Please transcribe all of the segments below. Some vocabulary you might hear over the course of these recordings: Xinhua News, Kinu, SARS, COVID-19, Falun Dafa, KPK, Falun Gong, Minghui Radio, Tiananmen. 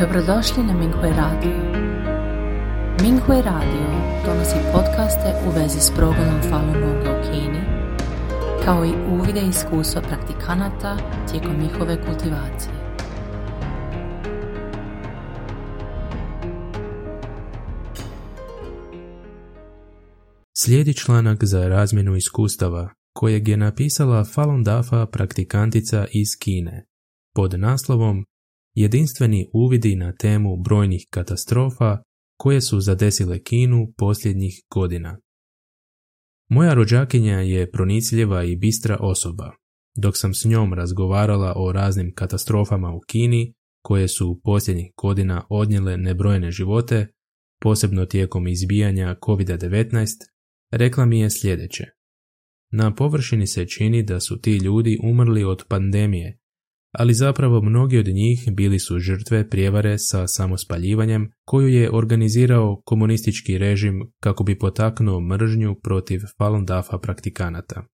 Dobrodošli na Minghui Radio. Minghui Radio donosi podcaste u vezi s progledom Falun Gonga u Kini, kao i uvide i iskustva praktikanata tijekom njihove kultivacije. Slijedi članak za razmjenu iskustava kojeg je napisala Falun Dafa praktikantica iz Kine pod naslovom Jedinstveni uvidi na temu brojnih katastrofa koje su zadesile Kinu posljednjih godina. Moja rođakinja je pronicljiva i bistra osoba. Dok sam s njom razgovarala o raznim katastrofama u Kini koje su posljednjih godina odnijele nebrojene živote, posebno tijekom izbijanja COVID-19, rekla mi je sljedeće. Na površini se čini da su ti ljudi umrli od pandemije, ali zapravo mnogi od njih bili su žrtve prijevare sa samospaljivanjem koju je organizirao komunistički režim kako bi potaknuo mržnju protiv Falun Dafa praktikanata.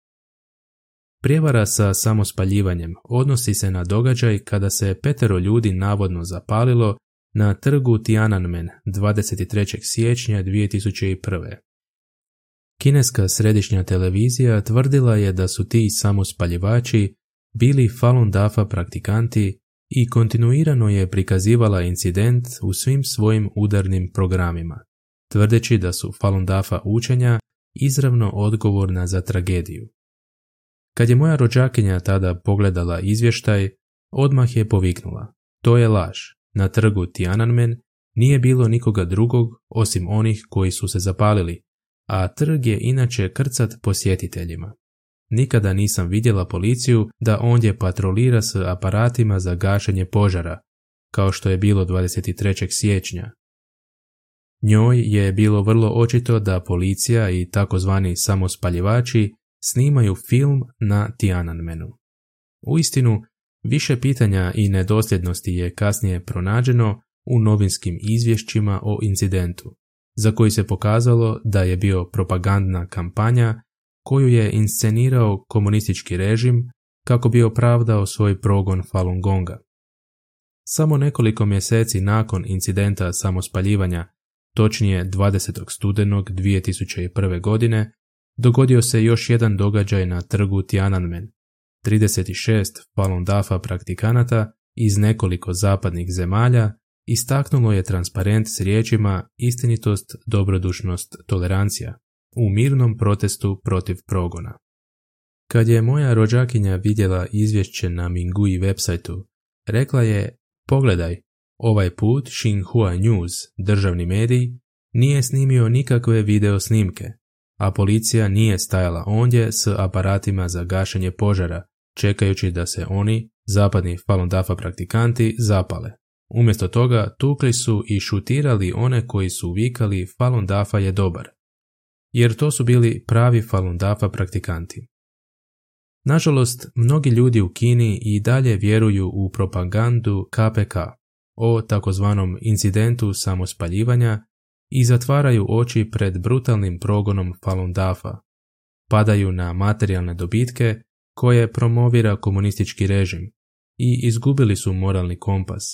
Prijevara sa samospaljivanjem odnosi se na događaj kada se 5 ljudi navodno zapalilo na trgu Tiananmen 23. siječnja 2001. Kineska središnja televizija tvrdila je da su ti samospaljivači bili Falun Dafa praktikanti i kontinuirano je prikazivala incident u svim svojim udarnim programima, tvrdeći da su Falun Dafa učenja izravno odgovorna za tragediju. Kad je moja rođakinja tada pogledala izvještaj, odmah je poviknula: "To je laž, na trgu Tiananmen nije bilo nikoga drugog osim onih koji su se zapalili, a trg je inače krcat posjetiteljima. Nikada nisam vidjela policiju da ondje patrolira s aparatima za gašenje požara, kao što je bilo 23. siječnja." Njoj je bilo vrlo očito da policija i takozvani samospaljivači snimaju film na Tiananmenu. Uistinu, više pitanja i nedosljednosti je kasnije pronađeno u novinskim izvješćima o incidentu, za koji se pokazalo da je bio propagandna kampanja koju je inscenirao komunistički režim kako bi opravdao svoj progon Falun Gonga. Samo nekoliko mjeseci nakon incidenta samospaljivanja, točnije 20. studenog 2001. godine, dogodio se još jedan događaj na trgu Tiananmen. 36 Falun Dafa praktikanata iz nekoliko zapadnih zemalja istaknulo je transparent s riječima "istinitost, dobrodušnost, tolerancija" u mirnom protestu protiv progona. Kad je moja rođakinja vidjela izvješće na Minghui websiteu, rekla je: "Pogledaj, ovaj put Xinhua News, državni medij, nije snimio nikakve video snimke, a policija nije stajala ondje s aparatima za gašenje požara, čekajući da se oni, zapadni Falun Dafa praktikanti, zapale. Umjesto toga tukli su i šutirali one koji su vikali Falun Dafa je dobar, jer to su bili pravi Falun Dafa praktikanti." Nažalost, mnogi ljudi u Kini i dalje vjeruju u propagandu KPK o takozvanom incidentu samospaljivanja i zatvaraju oči pred brutalnim progonom Falun Dafa. Padaju na materijalne dobitke koje promovira komunistički režim i izgubili su moralni kompas.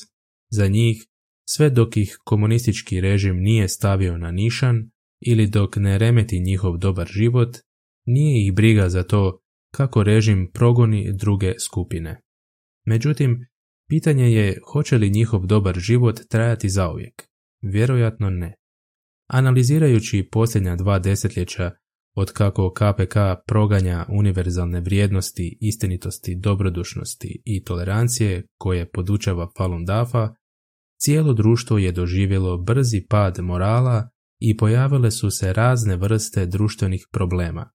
Za njih, sve dok ih komunistički režim nije stavio na nišan ili dok ne remeti njihov dobar život, nije ih briga za to kako režim progoni druge skupine. Međutim, pitanje je hoće li njihov dobar život trajati zauvijek. Vjerojatno ne. Analizirajući posljednja 2 desetljeća od kako KPK proganja univerzalne vrijednosti, istinitosti, dobrodušnosti i tolerancije koje podučava Falun Dafa, cijelo društvo je doživjelo brzi pad morala i pojavile su se razne vrste društvenih problema,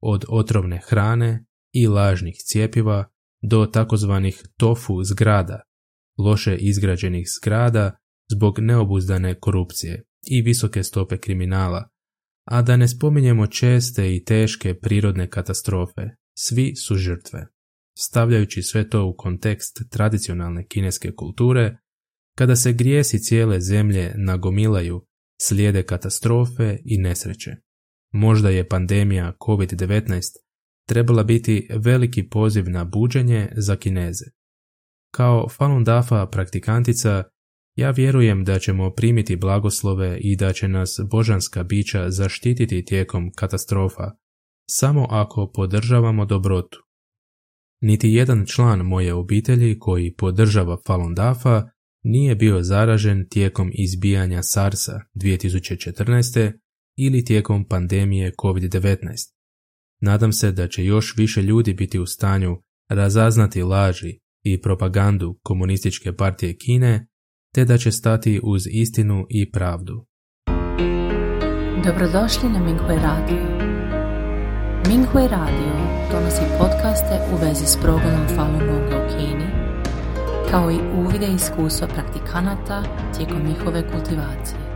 od otrovne hrane i lažnih cjepiva do takozvanih tofu zgrada, loše izgrađenih zgrada zbog neobuzdane korupcije i visoke stope kriminala, a da ne spominjemo česte i teške prirodne katastrofe. Svi su žrtve. Stavljajući sve to u kontekst tradicionalne kineske kulture, kada se grijesi cijele zemlje nagomilaju, slijede katastrofe i nesreće. Možda je pandemija COVID-19 trebala biti veliki poziv na buđenje za Kineze. Kao Falun Dafa praktikantica, Ja vjerujem da ćemo primiti blagoslove i da će nas božanska bića zaštititi tijekom katastrofa, samo ako podržavamo dobrotu. Niti jedan član moje obitelji koji podržava Falun Dafa nije bio zaražen tijekom izbijanja SARS-a 2014. ili tijekom pandemije COVID-19. Nadam se da će još više ljudi biti u stanju razaznati laži i propagandu Komunističke partije Kine, te da će stati uz istinu i pravdu. Dobrodošli na Minghui Radio. Minghui Radio donosi podcaste u vezi s progledom Falun Gonga u Kini, kao i uvide iskustva praktikanata tijekom njihove kultivacije.